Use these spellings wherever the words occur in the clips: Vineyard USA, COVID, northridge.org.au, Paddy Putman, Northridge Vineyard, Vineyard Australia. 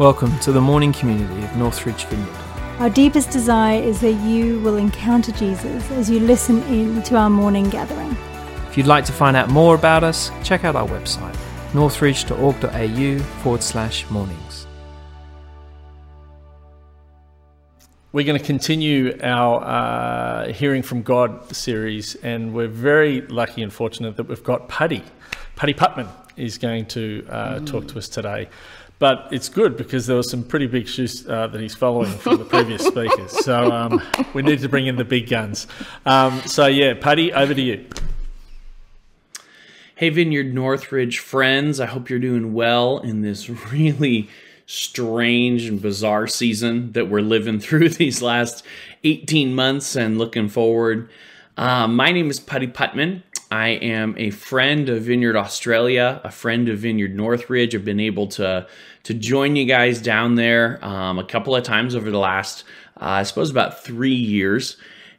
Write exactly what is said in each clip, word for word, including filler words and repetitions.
Welcome to the morning community of Northridge Vineyard. Our deepest desire is that you will encounter Jesus as you listen in to our morning gathering. If you'd like to find out more about us, check out our website, northridge.org.au forward slash mornings. We're going to continue our uh, Hearing from God series, and we're very lucky and fortunate that we've got Paddy. Paddy Putman is going to uh, mm. talk to us today. But it's good because there were some pretty big shoes uh, that he's following from the previous speakers. So um, we need to bring in the big guns. Um, so yeah, Paddy, over to you. Hey Vineyard Northridge friends, I hope you're doing well in this really strange and bizarre season that we're living through these last eighteen months and looking forward. Uh, my name is Paddy Putman. I am a friend of Vineyard Australia, a friend of Vineyard Northridge. I've been able to, to join you guys down there um, a couple of times over the last, uh, I suppose, about three years.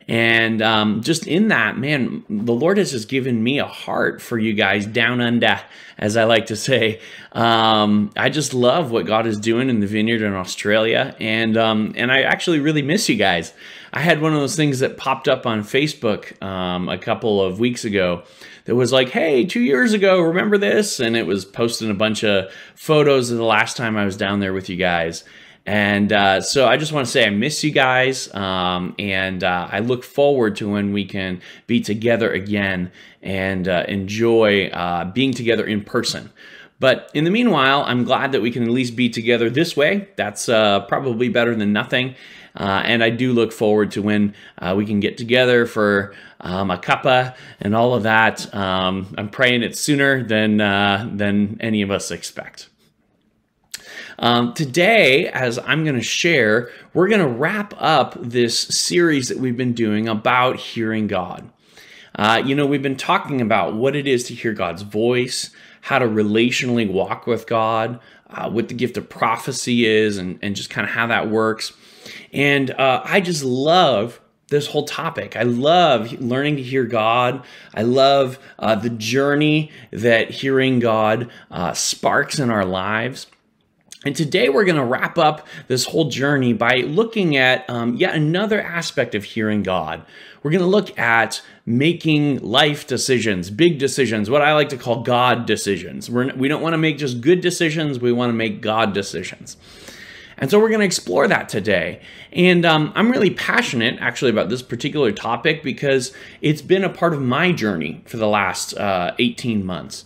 And um, just in that, man, the Lord has just given me a heart for you guys down under, as I like to say. Um, I just love what God is doing in the Vineyard in Australia. And, um, and I actually really miss you guys. I had one of those things that popped up on Facebook um, a couple of weeks ago that was like, hey, two years ago, remember this? And it was posting a bunch of photos of the last time I was down there with you guys. And uh, so I just want to say I miss you guys, um, and uh, I look forward to when we can be together again and uh, enjoy uh, being together in person. But in the meanwhile, I'm glad that we can at least be together this way. That's uh, probably better than nothing. Uh, and I do look forward to when uh, we can get together for um, a cuppa and all of that. Um, I'm praying it's sooner than, uh, than any of us expect. Um, today, as I'm going to share, we're going to wrap up this series that we've been doing about hearing God. Uh, you know, we've been talking about what it is to hear God's voice, how to relationally walk with God, uh, what the gift of prophecy is, and, and just kind of how that works. And uh, I just love this whole topic. I love learning to hear God. I love uh, the journey that hearing God uh, sparks in our lives. And today we're going to wrap up this whole journey by looking at um, yet another aspect of hearing God. We're going to look at making life decisions, big decisions, what I like to call God decisions. We're, we don't want to make just good decisions. We want to make God decisions. And so we're going to explore that today. And um, I'm really passionate, actually, about this particular topic because it's been a part of my journey for the last uh, eighteen months.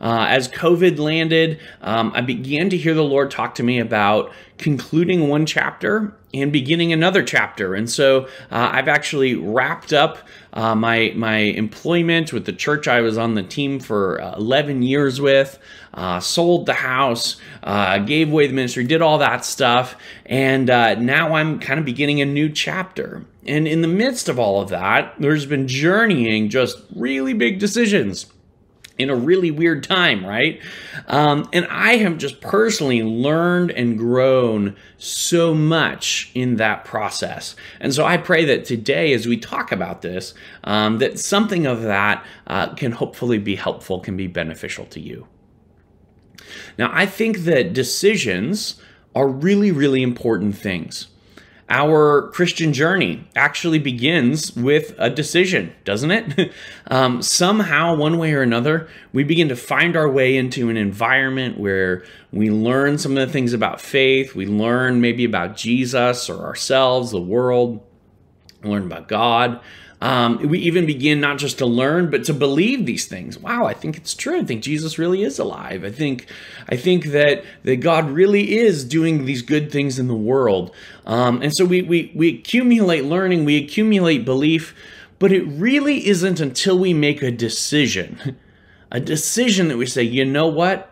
Uh, as COVID landed, um, I began to hear the Lord talk to me about concluding one chapter and beginning another chapter. And so uh, I've actually wrapped up uh, my my employment with the church I was on the team for uh, eleven years with, uh, sold the house, uh, gave away the ministry, did all that stuff. And uh, now I'm kind of beginning a new chapter. And in the midst of all of that, there's been journeying just really big decisions in a really weird time, right? Um, and I have just personally learned and grown so much in that process. And so I pray that today, as we talk about this, um, that something of that uh, can hopefully be helpful, can be beneficial to you. Now, I think that decisions are really, really important things. Our Christian journey actually begins with a decision, doesn't it? um, somehow, one way or another, we begin to find our way into an environment where we learn some of the things about faith. We learn maybe about Jesus or ourselves, the world, we learn about God. Um, we even begin not just to learn, but to believe these things. Wow, I think it's true. I think Jesus really is alive. I think I think that, that God really is doing these good things in the world. Um, and so we, we, we accumulate learning, we accumulate belief, but it really isn't until we make a decision, a decision that we say, you know what,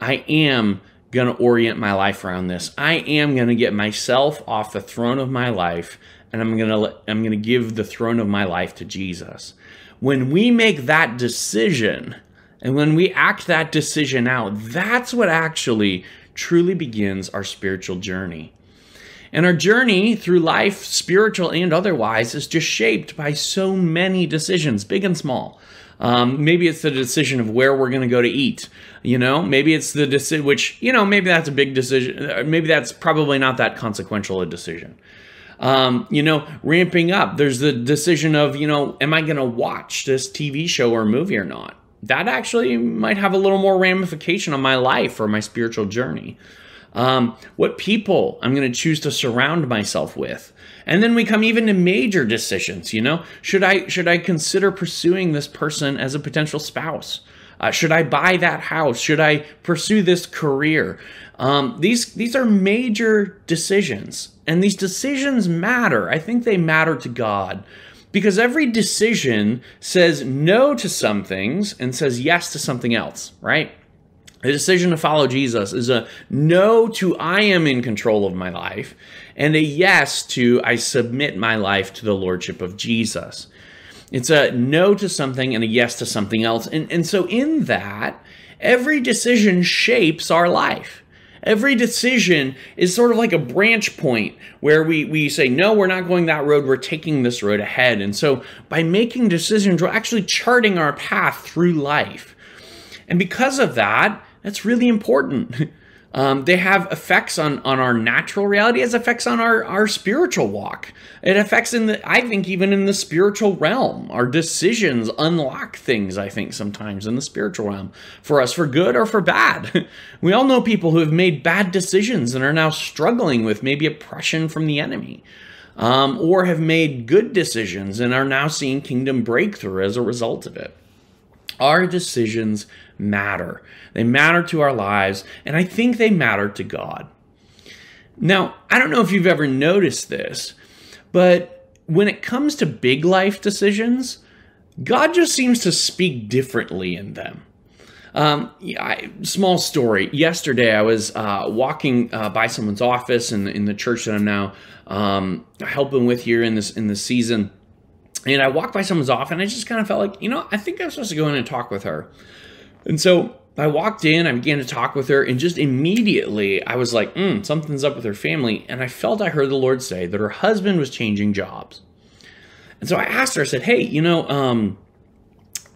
I am going to orient my life around this. I am going to get myself off the throne of my life, and I'm going to I'm going to give the throne of my life to Jesus. When we make that decision and when we act that decision out, that's what actually truly begins our spiritual journey. And our journey through life, spiritual and otherwise, is just shaped by so many decisions, big and small. Um, maybe it's the decision of where we're going to go to eat. You know, maybe it's the decision, which, you know, maybe that's a big decision. Maybe that's probably not that consequential a decision. Um, you know, ramping up, there's the decision of, you know, am I going to watch this T V show or movie or not? That actually might have a little more ramification on my life or my spiritual journey. Um, what people I'm going to choose to surround myself with. And then we come even to major decisions, you know, should I, should I consider pursuing this person as a potential spouse? Uh, should I buy that house? Should I pursue this career? Um, these, these are major decisions, and these decisions matter. I think they matter to God, because every decision says no to some things and says yes to something else, right? The decision to follow Jesus is a no to I am in control of my life, and a yes to I submit my life to the lordship of Jesus. It's a no to something and a yes to something else. And, and so in that, every decision shapes our life. Every decision is sort of like a branch point where we, we say, no, we're not going that road. We're taking this road ahead. And so by making decisions, we're actually charting our path through life. And because of that, that's really important. Um, they have effects on, on our natural reality, as effects on our, our spiritual walk. It affects in the, I think, even in the spiritual realm. Our decisions unlock things, I think, sometimes in the spiritual realm for us, for good or for bad. We all know people who have made bad decisions and are now struggling with maybe oppression from the enemy, um, or have made good decisions and are now seeing kingdom breakthrough as a result of it. Our decisions matter. They matter to our lives, and I think they matter to God. Now, I don't know if you've ever noticed this, but when it comes to big life decisions, God just seems to speak differently in them. Um, I, small story. Yesterday, I was uh, walking uh, by someone's office in the, in the church that I'm now um, helping with here in this in this season. And I walked by someone's office, and I just kind of felt like, you know, I think I'm supposed to go in and talk with her. And so I walked in, I began to talk with her, and just immediately I was like, mm, something's up with her family. And I felt I heard the Lord say that her husband was changing jobs. And so I asked her, I said, hey, you know, um,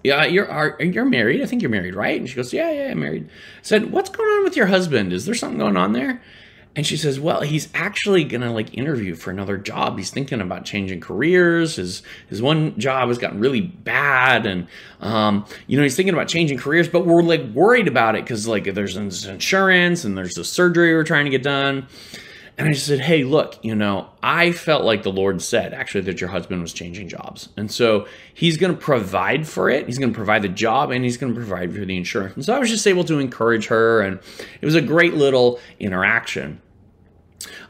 yeah, you're are, you're married. I think you're married, right? And she goes, yeah, yeah, I'm married. I said, what's going on with your husband? Is there something going on there? And she says, well, he's actually going to like interview for another job. He's thinking about changing careers. His his one job has gotten really bad. And, um, you know, he's thinking about changing careers, but we're like worried about it because like there's insurance and there's the surgery we're trying to get done. And I just said, hey, look, you know, I felt like the Lord said actually that your husband was changing jobs. And so he's going to provide for it. He's going to provide the job, and he's going to provide for the insurance. And so I was just able to encourage her, and it was a great little interaction.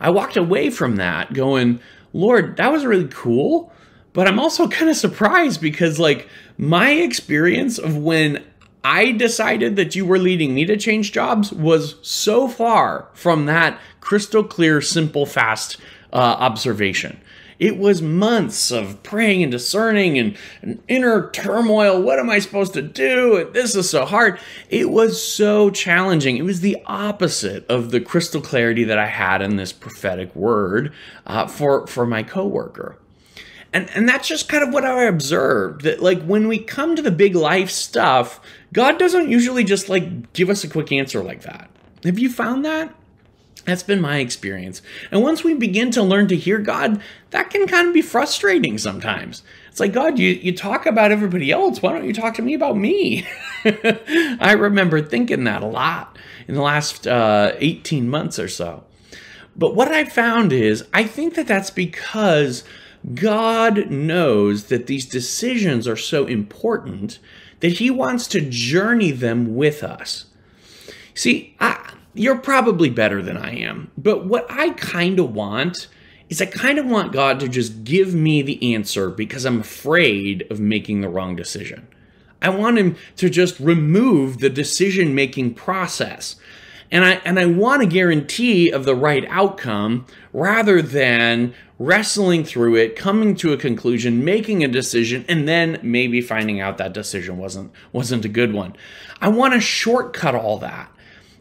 I walked away from that going, Lord, that was really cool, but I'm also kind of surprised, because like my experience of when I decided that you were leading me to change jobs was so far from that crystal clear, simple, fast uh, observation. It was months of praying and discerning and, and inner turmoil. What am I supposed to do? This is so hard. It was so challenging. It was the opposite of the crystal clarity that I had in this prophetic word uh, for, for my coworker. And, and that's just kind of what I observed, that like when we come to the big life stuff, God doesn't usually just like give us a quick answer like that. Have you found that? That's been my experience. And once we begin to learn to hear God, that can kind of be frustrating sometimes. It's like, God, you, you talk about everybody else. Why don't you talk to me about me? I remember thinking that a lot in the last uh, eighteen months or so. But what I found is I think that that's because God knows that these decisions are so important that he wants to journey them with us. See, I, you're probably better than I am, but what I kind of want is I kind of want God to just give me the answer because I'm afraid of making the wrong decision. I want him to just remove the decision-making process. And I, and I want a guarantee of the right outcome rather than wrestling through it, coming to a conclusion, making a decision, and then maybe finding out that decision wasn't, wasn't a good one. I want to shortcut all that.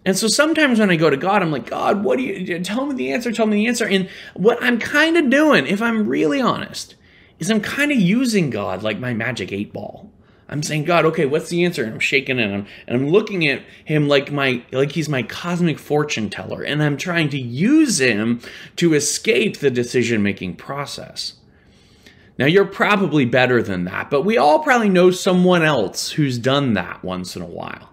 And so sometimes when I go to God, I'm like, God, what do you, tell me the answer, tell me the answer. And what I'm kind of doing, if I'm really honest, is I'm kind of using God like my magic eight ball. I'm saying, God, okay, what's the answer? And I'm shaking and I'm, and I'm looking at him like my like he's my cosmic fortune teller. And I'm trying to use him to escape the decision-making process. Now, you're probably better than that, but we all probably know someone else who's done that once in a while.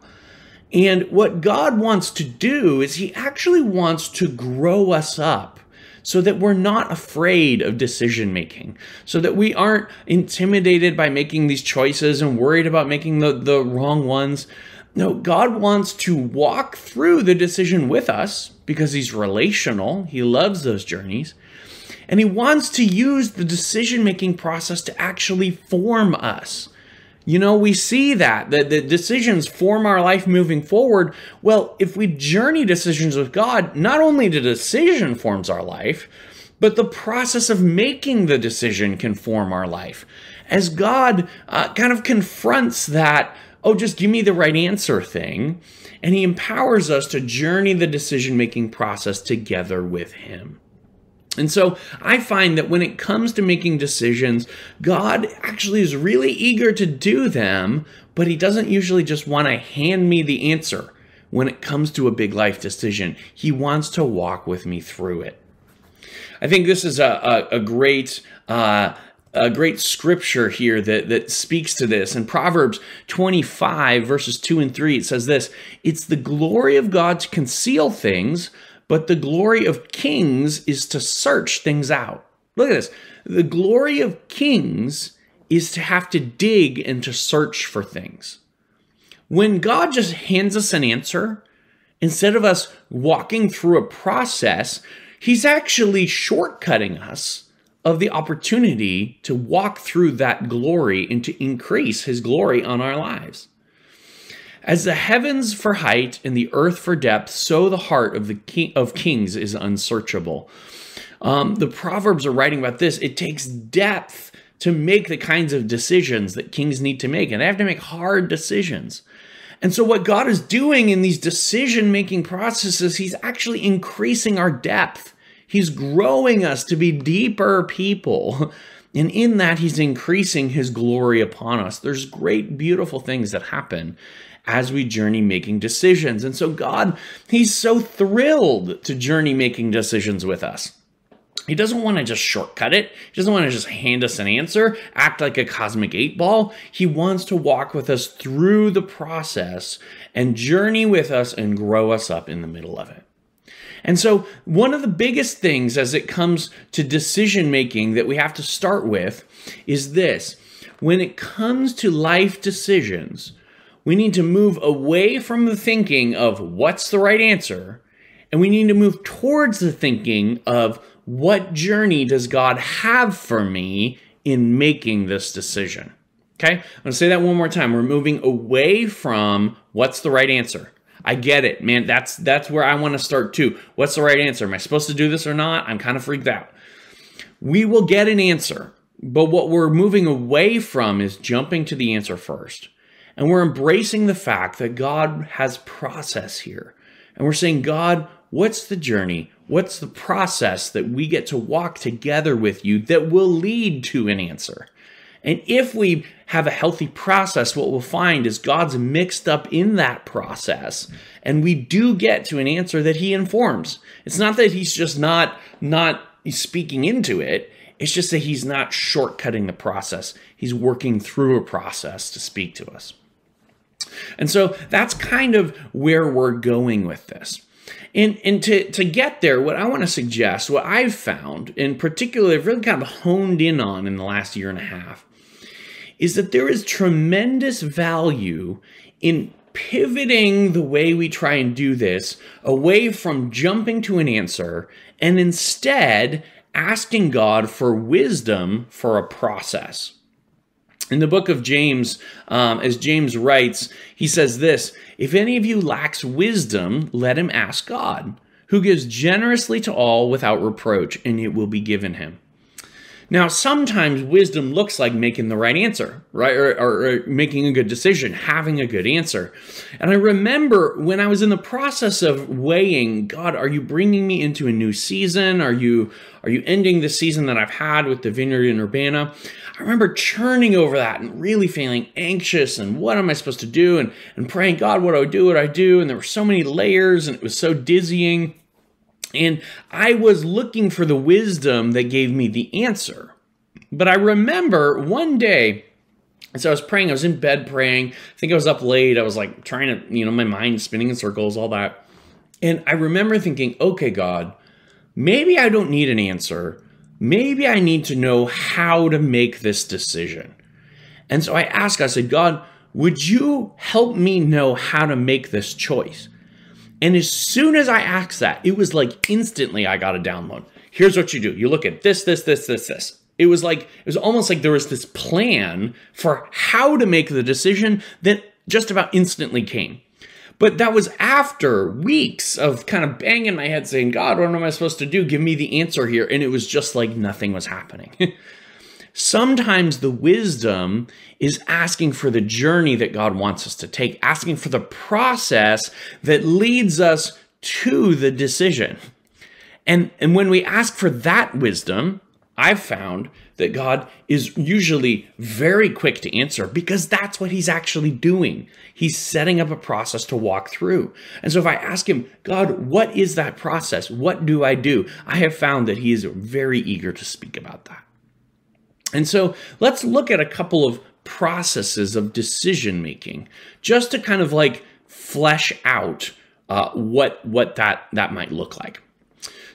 And what God wants to do is he actually wants to grow us up so that we're not afraid of decision-making, so that we aren't intimidated by making these choices and worried about making the, the wrong ones. No, God wants to walk through the decision with us because he's relational. He loves those journeys. And he wants to use the decision-making process to actually form us. You know, we see that, that the decisions form our life moving forward. Well, if we journey decisions with God, not only the decision forms our life, but the process of making the decision can form our life. As God uh, kind of confronts that, oh, just give me the right answer thing, and he empowers us to journey the decision-making process together with him. And so I find that when it comes to making decisions, God actually is really eager to do them, but he doesn't usually just want to hand me the answer when it comes to a big life decision. He wants to walk with me through it. I think this is a, a, a great uh, a great scripture here that, that speaks to this. In Proverbs twenty-five, verses two and three, it says this, "It's the glory of God to conceal things, but the glory of kings is to search things out." Look at this. The glory of kings is to have to dig and to search for things. When God just hands us an answer, instead of us walking through a process, he's actually shortcutting us of the opportunity to walk through that glory and to increase his glory on our lives. "As the heavens for height and the earth for depth, so the heart of the king, of kings is unsearchable." Um, the Proverbs are writing about this. It takes depth to make the kinds of decisions that kings need to make, and they have to make hard decisions. And so what God is doing in these decision-making processes, he's actually increasing our depth. He's growing us to be deeper people. And in that, he's increasing his glory upon us. There's great, beautiful things that happen as we journey making decisions. And so God, he's so thrilled to journey making decisions with us. He doesn't want to just shortcut it. He doesn't want to just hand us an answer, act like a cosmic eight ball. He wants to walk with us through the process and journey with us and grow us up in the middle of it. And so one of the biggest things as it comes to decision making that we have to start with is this. When it comes to life decisions, we need to move away from the thinking of what's the right answer, and we need to move towards the thinking of what journey does God have for me in making this decision. Okay, I'm going to say that one more time. We're moving away from what's the right answer. I get it, man. That's that's where I want to start too. What's the right answer? Am I supposed to do this or not? I'm kind of freaked out. We will get an answer, but what we're moving away from is jumping to the answer first. And we're embracing the fact that God has process here. And we're saying, God, what's the journey? What's the process that we get to walk together with you that will lead to an answer? And if we have a healthy process, what we'll find is God's mixed up in that process, and we do get to an answer that he informs. It's not that he's just not, not speaking into it. It's just that he's not shortcutting the process. He's working through a process to speak to us. And so that's kind of where we're going with this. And, and to, to get there, what I want to suggest, what I've found, and particularly I've really kind of honed in on in the last year and a half, is that there is tremendous value in pivoting the way we try and do this away from jumping to an answer and instead asking God for wisdom for a process. In the book of James, um, as James writes, he says this, "If any of you lacks wisdom, let him ask God, who gives generously to all without reproach, and it will be given him." Now, sometimes wisdom looks like making the right answer, right? Or, or, or making a good decision, having a good answer. And I remember when I was in the process of weighing, God, are you bringing me into a new season? Are you, are you ending the season that I've had with the vineyard in Urbana? I remember churning over that and really feeling anxious and what am I supposed to do? And, and praying, God, what do I do? What do I do? And there were so many layers and it was so dizzying. And I was looking for the wisdom that gave me the answer. But I remember one day, as I was praying, I was in bed praying. I think I was up late. I was like trying to, you know, my mind spinning in circles, all that. And I remember thinking, okay, God, maybe I don't need an answer. Maybe I need to know how to make this decision. And so I asked, I said, God, would you help me know how to make this choice? And as soon as I asked that, it was like instantly I got a download. Here's what you do. You look at this, this, this, this, this. It was like, it was almost like there was this plan for how to make the decision that just about instantly came. But that was after weeks of kind of banging my head saying, God, what am I supposed to do? Give me the answer here. And it was just like nothing was happening. Sometimes the wisdom is asking for the journey that God wants us to take, asking for the process that leads us to the decision. And, and when we ask for that wisdom, I've found that God is usually very quick to answer because that's what he's actually doing. He's setting up a process to walk through. And so if I ask him, God, what is that process? What do I do? I have found that he is very eager to speak about that. And so let's look at a couple of processes of decision-making just to kind of like flesh out uh, what, what that, that might look like.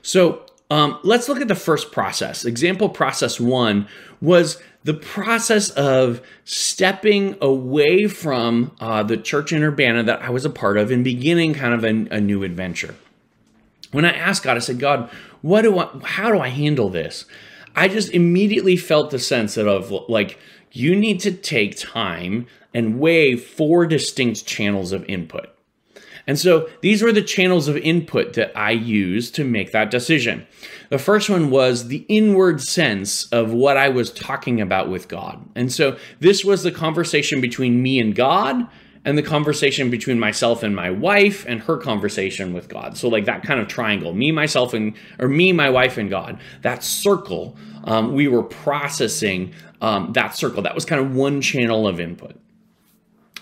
So um, let's look at the first process. Example process one was the process of stepping away from uh, the church in Urbana that I was a part of and beginning kind of a, a new adventure. When I asked God, I said, God, what do I, how do I handle this? I just immediately felt the sense of like, you need to take time and weigh four distinct channels of input. And so these were the channels of input that I used to make that decision. The first one was the inward sense of what I was talking about with God. And so this was the conversation between me and God and the conversation between myself and my wife and her conversation with God. So like that kind of triangle, me, myself, and, or me, my wife, and God, that circle, um, we were processing um, that circle. That was kind of one channel of input.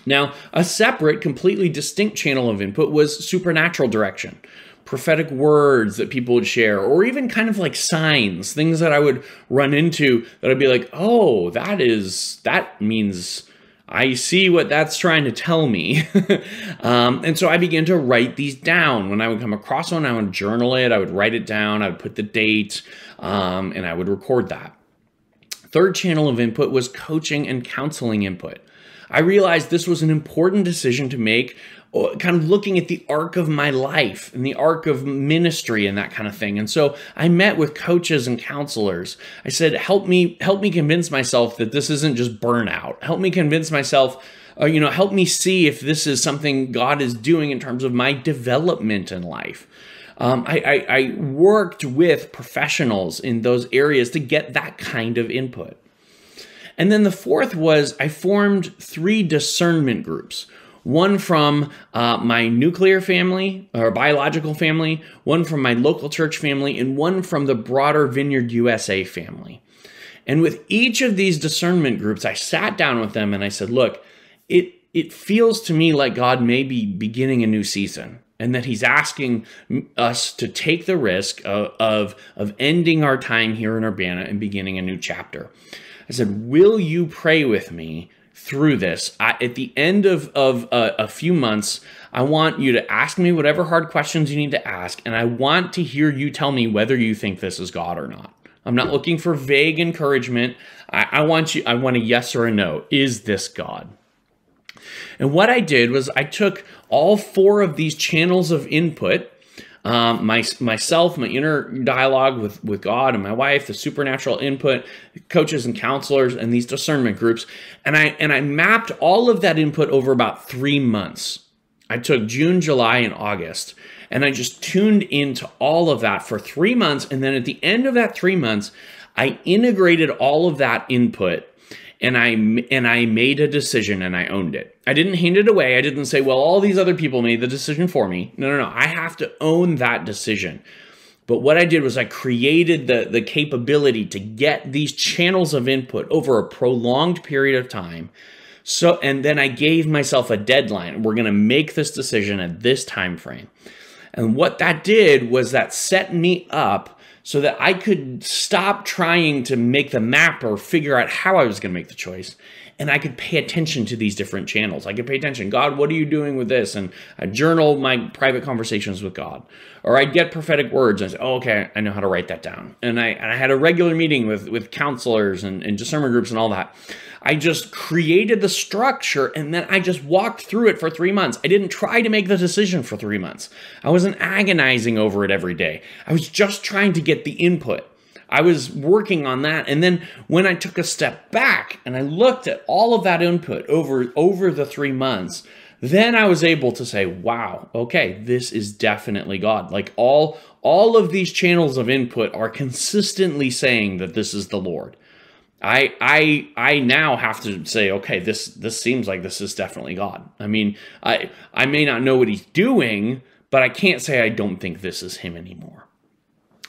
Now, a separate, completely distinct channel of input was supernatural direction, prophetic words that people would share, or even kind of like signs, things that I would run into that I'd be like, oh, that is, that means I see what that's trying to tell me. um, and so I began to write these down. When I would come across one, I would journal it, I would write it down, I would put the date, um, and I would record that. Third channel of input was coaching and counseling input. I realized this was an important decision to make, kind of looking at the arc of my life and the arc of ministry and that kind of thing. And so I met with coaches and counselors. I said, help me, help me convince myself that this isn't just burnout. Help me convince myself, uh, you know, help me see if this is something God is doing in terms of my development in life. Um, I, I, I worked with professionals in those areas to get that kind of input. And then the fourth was I formed three discernment groups. One from uh, my nuclear family or biological family, one from my local church family, and one from the broader Vineyard U S A family. And with each of these discernment groups, I sat down with them and I said, look, it, it feels to me like God may be beginning a new season and that he's asking us to take the risk of, of, of ending our time here in Urbana and beginning a new chapter. I said, will you pray with me through this? I, at the end of, of uh, a few months, I want you to ask me whatever hard questions you need to ask. And I want to hear you tell me whether you think this is God or not. I'm not looking for vague encouragement. I, I want you, I want a yes or a no. Is this God? And what I did was I took all four of these channels of input, Um, my, myself, my inner dialogue with, with God and my wife, the supernatural input, coaches and counselors, and these discernment groups. And I, and I mapped all of that input over about three months. I took June, July, and August, and I just tuned into all of that for three months. And then at the end of that three months, I integrated all of that input and I, and I made a decision and I owned it. I didn't hand it away. I didn't say, well, all these other people made the decision for me. No, no, no. I have to own that decision. But what I did was I created the, the capability to get these channels of input over a prolonged period of time. So, and then I gave myself a deadline. We're going to make this decision at this time frame. And what that did was that set me up so that I could stop trying to make the map or figure out how I was going to make the choice. And I could pay attention to these different channels. I could pay attention. God, what are you doing with this? And I journal my private conversations with God. Or I'd get prophetic words and say, oh, okay, I know how to write that down. And I, and I had a regular meeting with, with counselors and, and discernment groups and all that. I just created the structure and then I just walked through it for three months. I didn't try to make the decision for three months. I wasn't agonizing over it every day. I was just trying to get the input. I was working on that. And then when I took a step back and I looked at all of that input over, over the three months, then I was able to say, wow, okay, this is definitely God. Like all, all of these channels of input are consistently saying that this is the Lord. I, I, I now have to say, okay, this, this seems like this is definitely God. I mean, I, I may not know what he's doing, but I can't say I don't think this is him anymore.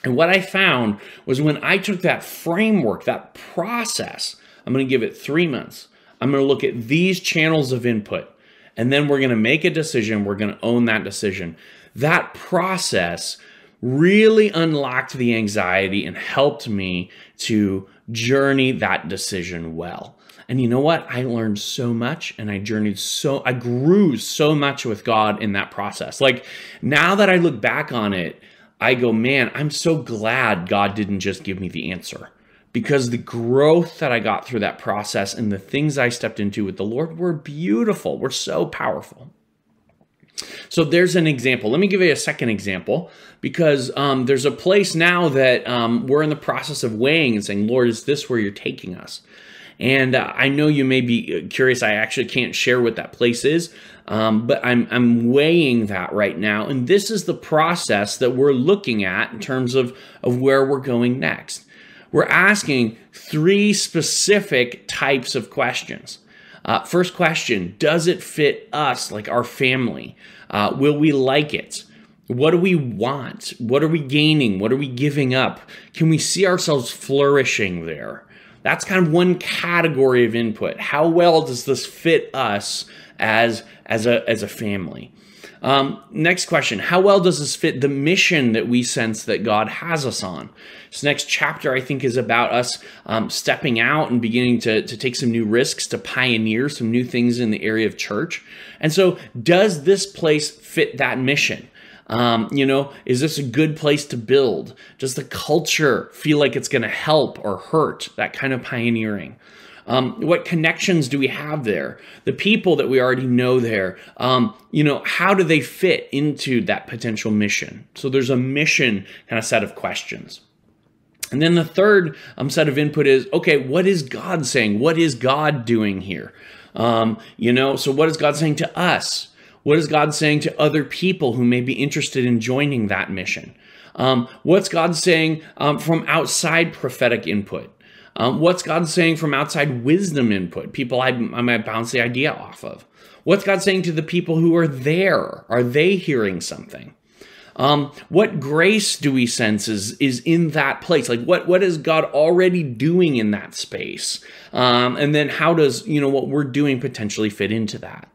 And what I found was when I took that framework, that process, I'm going to give it three months. I'm going to look at these channels of input, and then we're going to make a decision. We're going to own that decision. That process really unlocked the anxiety and helped me to journey that decision well. And you know what? I learned so much and I journeyed so, I grew so much with God in that process. Like now that I look back on it, I go, man, I'm so glad God didn't just give me the answer, because the growth that I got through that process and the things I stepped into with the Lord were beautiful, were so powerful. So there's an example. Let me give you a second example, because um, there's a place now that um, we're in the process of weighing and saying, Lord, is this where you're taking us? And uh, I know you may be curious. I actually can't share what that place is, um, but I'm, I'm weighing that right now. And this is the process that we're looking at in terms of, of where we're going next. We're asking three specific types of questions. Uh, first question, does it fit us, like our family? Uh, will we like it? What do we want? What are we gaining? What are we giving up? Can we see ourselves flourishing there? That's kind of one category of input. How well does this fit us as, as, a, as a family? Um, next question, how well does this fit the mission that we sense that God has us on? This next chapter, I think, is about us um, stepping out and beginning to, to take some new risks, to pioneer some new things in the area of church. And so does this place fit that mission? Um, you know, is this a good place to build? Does the culture feel like it's going to help or hurt? That kind of pioneering. Um, what connections do we have there? The people that we already know there, um, you know, how do they fit into that potential mission? So there's a mission kind of set of questions. And then the third um, set of input is, okay, what is God saying? What is God doing here? Um, you know, so what is God saying to us? What is God saying to other people who may be interested in joining that mission? Um, what's God saying um, from outside prophetic input? Um, what's God saying from outside wisdom input? People I, I might bounce the idea off of. What's God saying to the people who are there? Are they hearing something? Um, what grace do we sense is, is in that place? Like what, what is God already doing in that space? Um, and then how does, you know, what we're doing potentially fit into that?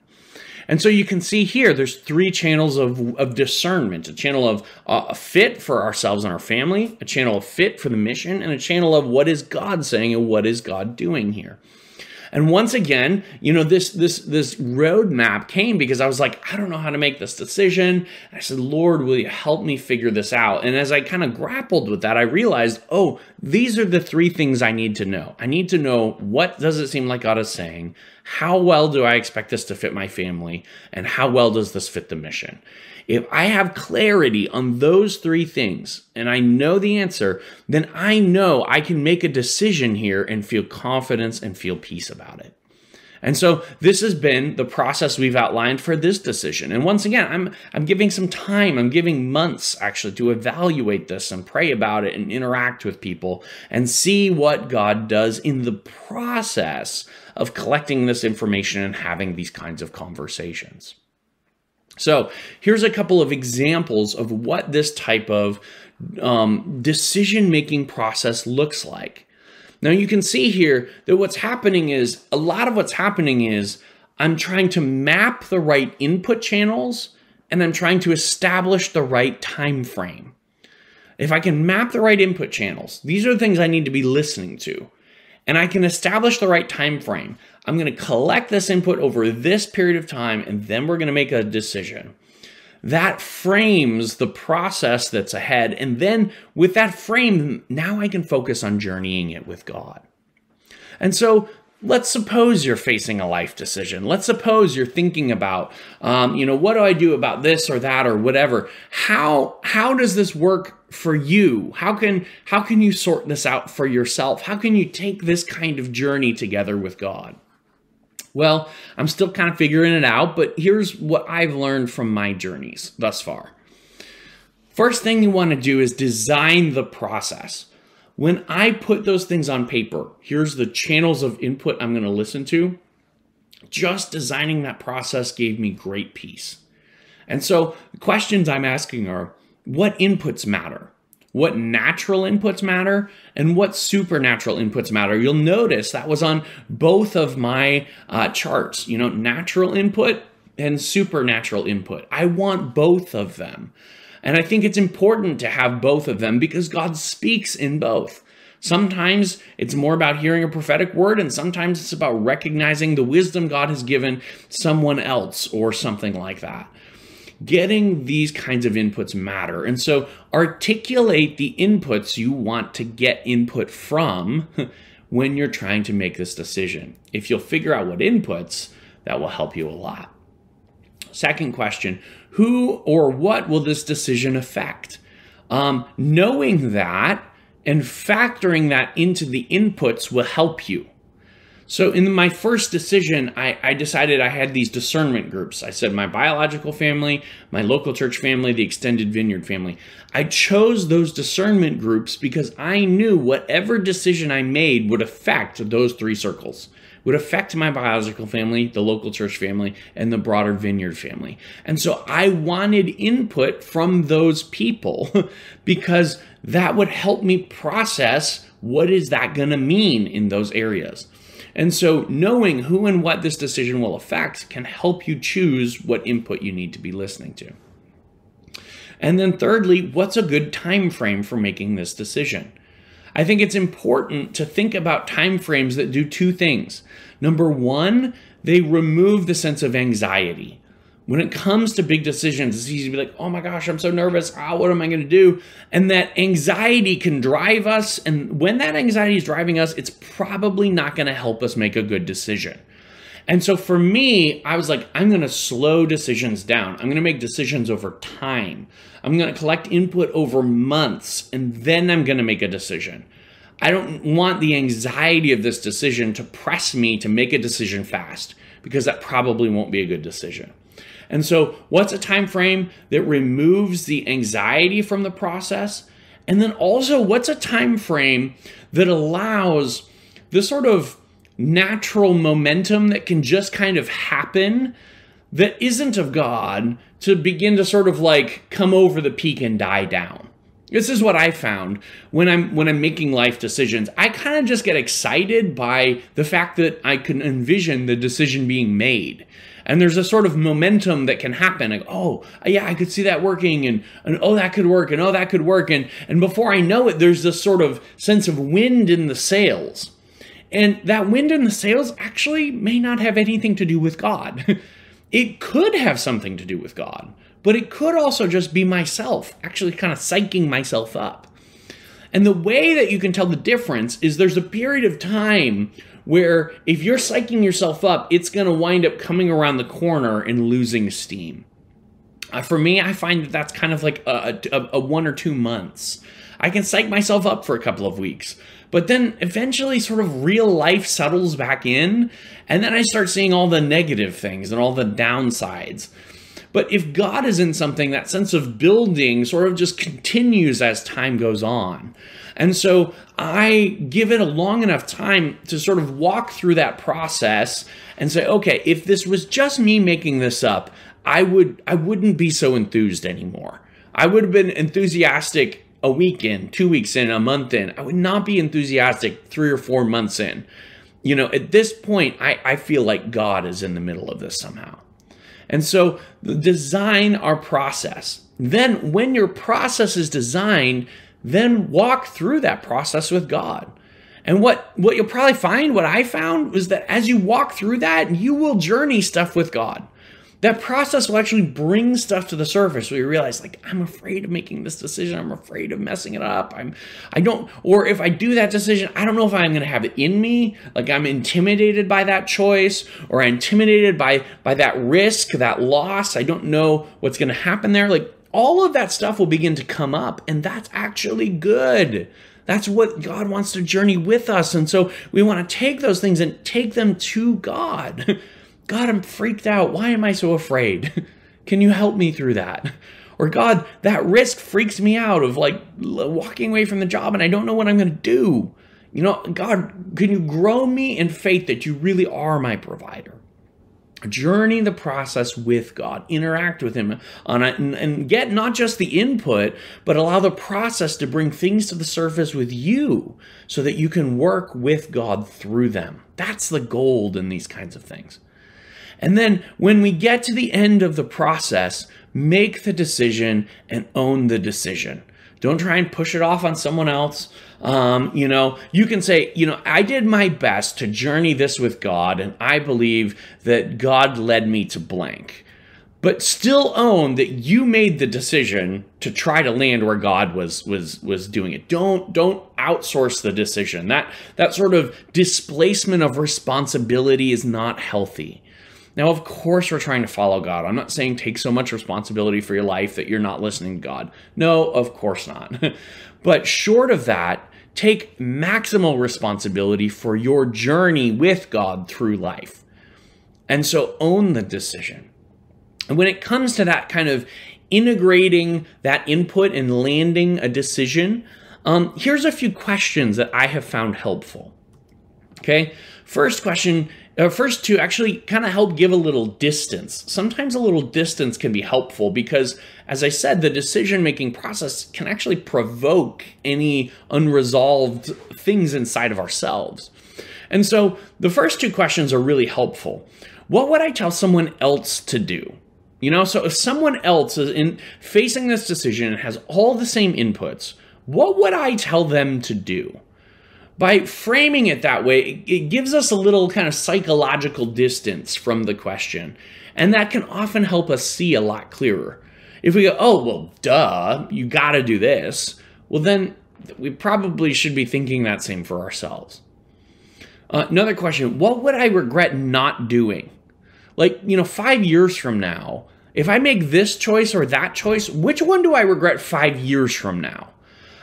And so you can see here, there's three channels of, of discernment, a channel of uh, a fit for ourselves and our family, a channel of fit for the mission, and a channel of what is God saying and what is God doing here. And once again, you know, this, this, this roadmap came because I was like, I don't know how to make this decision. I said, Lord, will you help me figure this out? And as I kind of grappled with that, I realized, oh, these are the three things I need to know. I need to know, what does it seem like God is saying? How well do I expect this to fit my family? And how well does this fit the mission? If I have clarity on those three things and I know the answer, then I know I can make a decision here and feel confidence and feel peace about it. And so this has been the process we've outlined for this decision. And once again, I'm, I'm giving some time, I'm giving months actually to evaluate this and pray about it and interact with people and see what God does in the process of collecting this information and having these kinds of conversations. So here's a couple of examples of what this type of um, decision-making process looks like. Now you can see here that what's happening is, a lot of what's happening is I'm trying to map the right input channels and I'm trying to establish the right time frame. If I can map the right input channels, these are the things I need to be listening to, and I can establish the right time frame. I'm going to collect this input over this period of time, and then we're going to make a decision. That frames the process that's ahead, and then with that frame, now I can focus on journeying it with God. And so let's suppose you're facing a life decision. Let's suppose you're thinking about, um, you know, what do I do about this or that or whatever? How, how does this work for you? How can, how can you sort this out for yourself? How can you take this kind of journey together with God? Well, I'm still kind of figuring it out, but here's what I've learned from my journeys thus far. First thing you want to do is design the process. When I put those things on paper, here's the channels of input I'm going to listen to. Just designing that process gave me great peace. And so the questions I'm asking are, what inputs matter? What natural inputs matter, and what supernatural inputs matter. You'll notice that was on both of my uh, charts, you know, natural input and supernatural input. I want both of them. And I think it's important to have both of them because God speaks in both. Sometimes it's more about hearing a prophetic word, and sometimes it's about recognizing the wisdom God has given someone else or something like that. Getting these kinds of inputs matter. And so articulate the inputs you want to get input from when you're trying to make this decision. If you'll figure out what inputs, that will help you a lot. Second question, who or what will this decision affect? Um, knowing that and factoring that into the inputs will help you. So in my first decision, I, I decided I had these discernment groups. I said my biological family, my local church family, the extended vineyard family. I chose those discernment groups because I knew whatever decision I made would affect those three circles, would affect my biological family, the local church family, and the broader vineyard family. And so I wanted input from those people because that would help me process what is that going to mean in those areas. And so knowing who and what this decision will affect can help you choose what input you need to be listening to. And then thirdly, what's a good time frame for making this decision? I think it's important to think about time frames that do two things. Number one, they remove the sense of anxiety. When it comes to big decisions, it's easy to be like, oh my gosh, I'm so nervous. Oh, what am I going to do? And that anxiety can drive us. And when that anxiety is driving us, it's probably not going to help us make a good decision. And so for me, I was like, I'm going to slow decisions down. I'm going to make decisions over time. I'm going to collect input over months, and then I'm going to make a decision. I don't want the anxiety of this decision to press me to make a decision fast, because that probably won't be a good decision. And so what's a time frame that removes the anxiety from the process? And then also, what's a time frame that allows this sort of natural momentum that can just kind of happen that isn't of God to begin to sort of like come over the peak and die down? This is what I found when I'm when I'm making life decisions. I kind of just get excited by the fact that I can envision the decision being made. And there's a sort of momentum that can happen. Like, oh, yeah, I could see that working, and, and oh, that could work, and oh, that could work. And, and before I know it, there's this sort of sense of wind in the sails. And that wind in the sails actually may not have anything to do with God. It could have something to do with God, but it could also just be myself, actually kind of psyching myself up. And the way that you can tell the difference is there's a period of time where if you're psyching yourself up, it's going to wind up coming around the corner and losing steam. Uh, for me, I find that that's kind of like a, a, a one or two months. I can psych myself up for a couple of weeks, but then eventually sort of real life settles back in, and then I start seeing all the negative things and all the downsides. But if God is in something, that sense of building sort of just continues as time goes on. And so I give it a long enough time to sort of walk through that process and say, okay, if this was just me making this up, I would, I wouldn't be so enthused anymore. I would have been enthusiastic a week in, two weeks in, a month in. I would not be enthusiastic three or four months in. You know, at this point, I, I feel like God is in the middle of this somehow. And so design our process. Then when your process is designed, then walk through that process with God. And what, what you'll probably find, what I found, was that as you walk through that, you will journey stuff with God. That process will actually bring stuff to the surface where you realize, like, I'm afraid of making this decision. I'm afraid of messing it up. I'm, I don't, or if I do that decision, I don't know if I'm going to have it in me. Like, I'm intimidated by that choice, or intimidated by, by that risk, that loss. I don't know what's going to happen there. Like, all of that stuff will begin to come up, and that's actually good. That's what God wants to journey with us. And so we want to take those things and take them to God. God, I'm freaked out. Why am I so afraid? Can you help me through that? Or God, that risk freaks me out of like walking away from the job and I don't know what I'm going to do. You know, God, can you grow me in faith that you really are my provider? Journey the process with God, interact with him on a, and, and get not just the input, but allow the process to bring things to the surface with you so that you can work with God through them. That's the gold in these kinds of things. And then when we get to the end of the process, make the decision and own the decision. Don't try and push it off on someone else. Um, you know, you can say, you know, I did my best to journey this with God, and I believe that God led me to blank. But still own that you made the decision to try to land where God was was was doing it. Don't don't outsource the decision. That that sort of displacement of responsibility is not healthy. Now, of course, we're trying to follow God. I'm not saying take so much responsibility for your life that you're not listening to God. No, of course not. But short of that, take maximal responsibility for your journey with God through life. And so own the decision. And when it comes to that kind of integrating that input and landing a decision, um, here's a few questions that I have found helpful. Okay, first question Uh, first to actually kind of help give a little distance. Sometimes a little distance can be helpful because, as I said, the decision-making process can actually provoke any unresolved things inside of ourselves. And so the first two questions are really helpful. What would I tell someone else to do? You know, so if someone else is in facing this decision and has all the same inputs, what would I tell them to do? By framing it that way, it gives us a little kind of psychological distance from the question. And that can often help us see a lot clearer. If we go, oh, well, duh, you got to do this. Well, then we probably should be thinking that same for ourselves. Uh, another question, what would I regret not doing? Like, you know, five years from now, if I make this choice or that choice, which one do I regret five years from now?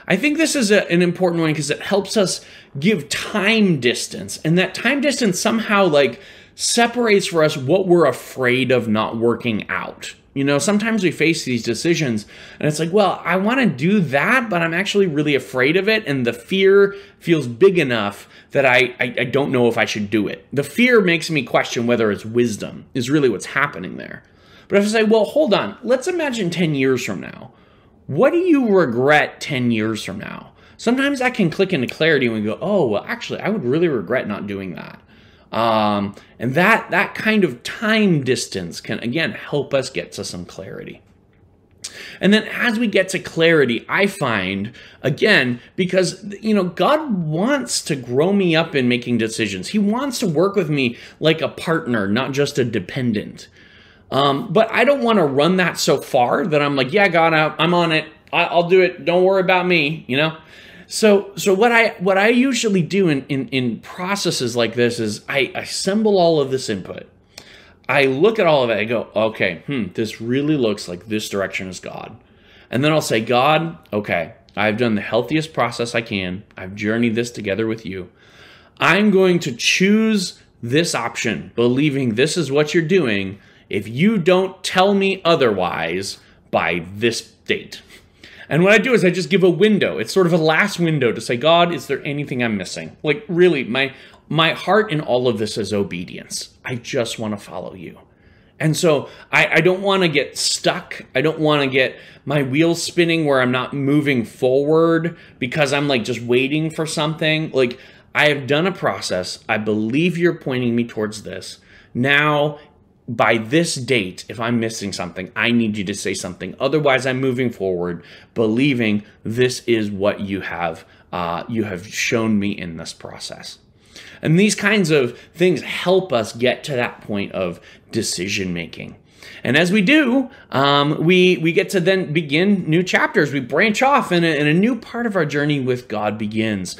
I think this is a, an important one because it helps us give time distance, and that time distance somehow like separates for us what we're afraid of not working out. You know, sometimes we face these decisions and it's like, well, I want to do that, but I'm actually really afraid of it. And the fear feels big enough that I, I, I don't know if I should do it. The fear makes me question whether it's wisdom is really what's happening there. But if I say, well, hold on, let's imagine ten years from now. What do you regret ten years from now? Sometimes that can click into clarity and we go, oh, well, actually, I would really regret not doing that. Um, and that, that kind of time distance can, again, help us get to some clarity. And then as we get to clarity, I find, again, because, you know, God wants to grow me up in making decisions. He wants to work with me like a partner, not just a dependent. Um, but I don't want to run that so far that I'm like, yeah, God, I, I'm on it. I, I'll do it. Don't worry about me, you know? So, so what I, what I usually do in, in, in processes like this is I assemble all of this input. I look at all of it, I go, okay, hmm, this really looks like this direction is God. And then I'll say, God, okay, I've done the healthiest process I can. I've journeyed this together with you. I'm going to choose this option, believing this is what you're doing if you don't tell me otherwise by this date. And what I do is I just give a window. It's sort of a last window to say, God, is there anything I'm missing? Like, really, my my heart in all of this is obedience. I just want to follow you. And so I, I don't want to get stuck. I don't want to get my wheels spinning where I'm not moving forward because I'm like just waiting for something. Like, I have done a process. I believe you're pointing me towards this. Now, by this date, if I'm missing something, I need you to say something. Otherwise, I'm moving forward, believing this is what you have uh, you have shown me in this process. And these kinds of things help us get to that point of decision making. And as we do, um, we, we get to then begin new chapters. We branch off and a, and a new part of our journey with God begins.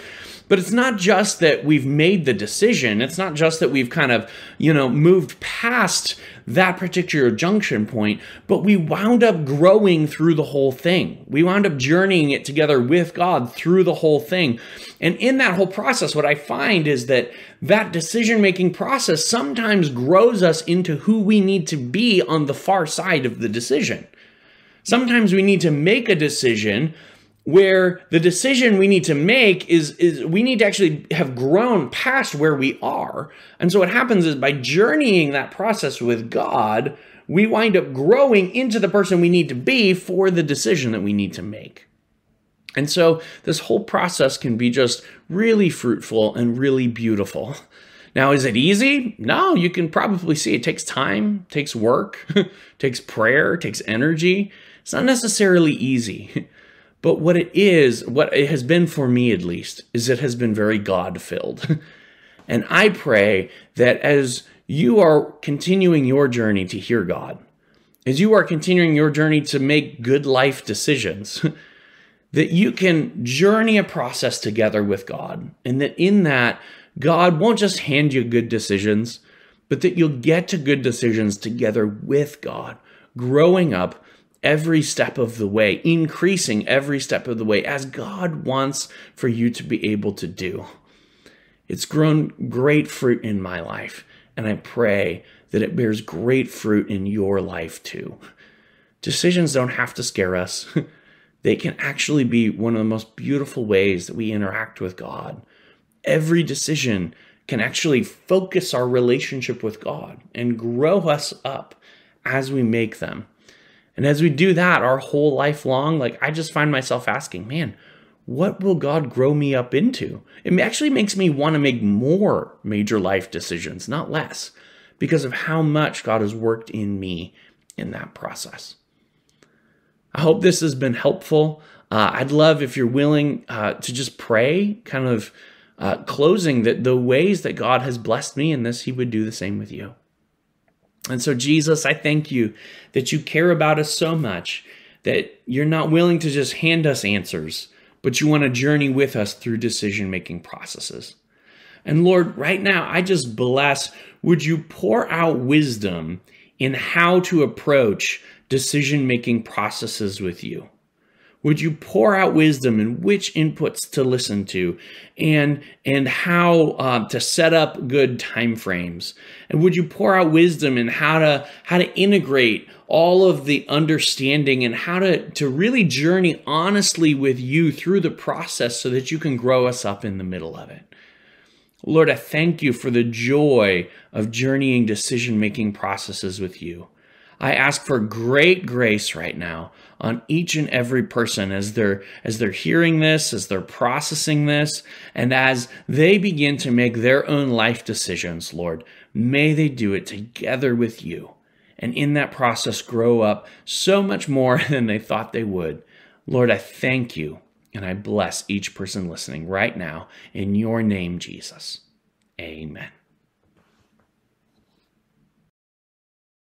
But it's not just that we've made the decision. It's not just that we've kind of, you know, moved past that particular junction point, but we wound up growing through the whole thing. We wound up journeying it together with God through the whole thing. And in that whole process, what I find is that that decision-making process sometimes grows us into who we need to be on the far side of the decision. Sometimes we need to make a decision where the decision we need to make is, is we need to actually have grown past where we are. And so what happens is by journeying that process with God, we wind up growing into the person we need to be for the decision that we need to make. And so this whole process can be just really fruitful and really beautiful. Now, is it easy? No, you can probably see it takes time, takes work, takes prayer, takes energy. It's not necessarily easy. But what it is, what it has been for me at least, is it has been very God-filled. And I pray that as you are continuing your journey to hear God, as you are continuing your journey to make good life decisions, that you can journey a process together with God. And that in that, God won't just hand you good decisions, but that you'll get to good decisions together with God, growing up every step of the way, increasing every step of the way as God wants for you to be able to do. It's grown great fruit in my life, and I pray that it bears great fruit in your life too. Decisions don't have to scare us. They can actually be one of the most beautiful ways that we interact with God. Every decision can actually focus our relationship with God and grow us up as we make them. And as we do that our whole life long, like I just find myself asking, man, what will God grow me up into? It actually makes me want to make more major life decisions, not less, because of how much God has worked in me in that process. I hope this has been helpful. Uh, I'd love if you're willing uh, to just pray, kind of uh, closing that the ways that God has blessed me in this, he would do the same with you. And so, Jesus, I thank you that you care about us so much that you're not willing to just hand us answers, but you want to journey with us through decision-making processes. And Lord, right now, I just bless, would you pour out wisdom in how to approach decision-making processes with you? Would you pour out wisdom in which inputs to listen to and, and how uh, to set up good timeframes? And would you pour out wisdom in how to, how to integrate all of the understanding and how to, to really journey honestly with you through the process so that you can grow us up in the middle of it? Lord, I thank you for the joy of journeying decision-making processes with you. I ask for great grace right now on each and every person as they're, as they're hearing this, as they're processing this, and as they begin to make their own life decisions, Lord, may they do it together with you. And in that process, grow up so much more than they thought they would. Lord, I thank you, and I bless each person listening right now in your name, Jesus. Amen.